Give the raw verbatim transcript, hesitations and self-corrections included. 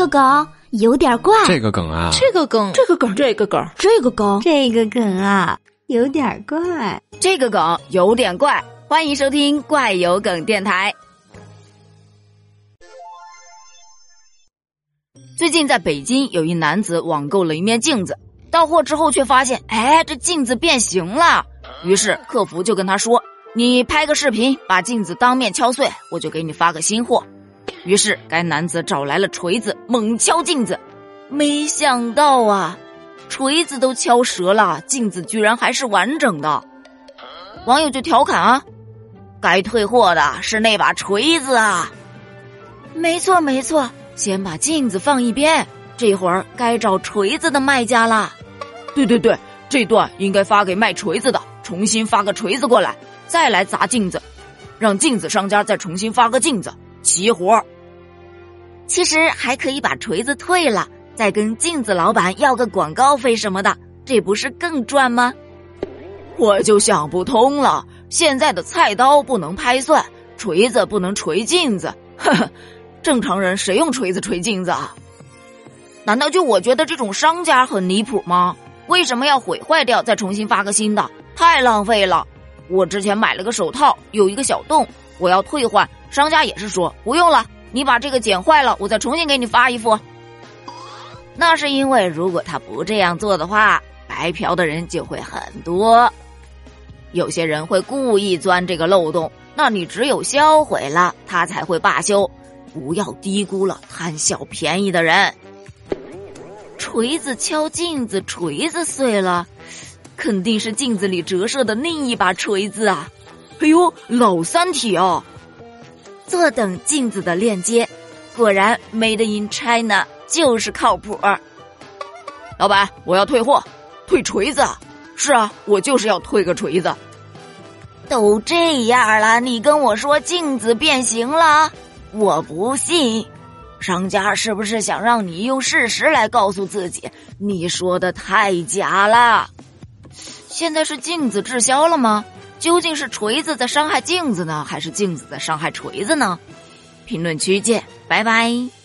个梗有点怪，这个梗啊，这个梗，这个梗，这个梗，这个梗，这个梗啊，有点怪，这个梗有点怪。欢迎收听怪有梗电台。最近在北京有一男子网购了一面镜子，到货之后却发现，哎，这镜子变形了。于是客服就跟他说，你拍个视频把镜子当面敲碎，我就给你发个新货。于是该男子找来了锤子猛敲镜子，没想到啊，锤子都敲折了，镜子居然还是完整的。网友就调侃啊，该退货的是那把锤子啊。没错没错，先把镜子放一边，这会儿该找锤子的卖家啦。对对对，这段应该发给卖锤子的，重新发个锤子过来，再来砸镜子，让镜子商家再重新发个镜子，齐活。其实还可以把锤子退了，再跟镜子老板要个广告费什么的，这不是更赚吗？我就想不通了，现在的菜刀不能拍蒜，锤子不能锤镜子，呵呵，正常人谁用锤子锤镜子啊？难道就我觉得这种商家很离谱吗？为什么要毁坏掉再重新发个新的？太浪费了。我之前买了个手套，有一个小洞，我要退换，商家也是说不用了，你把这个剪坏了，我再重新给你发一副。那是因为如果他不这样做的话，白嫖的人就会很多。有些人会故意钻这个漏洞，那你只有销毁了他才会罢休。不要低估了贪小便宜的人。锤子敲镜子，锤子碎了，肯定是镜子里折射的另一把锤子啊！哎呦，老三体哦！坐等镜子的链接，果然 Made in China 就是靠谱。老板，我要退货，退锤子。是啊，我就是要退个锤子。都这样了，你跟我说镜子变形了？我不信，商家是不是想让你用事实来告诉自己，你说的太假了？现在是镜子滞销了吗？究竟是锤子在伤害镜子呢，还是镜子在伤害锤子呢？评论区见，拜拜。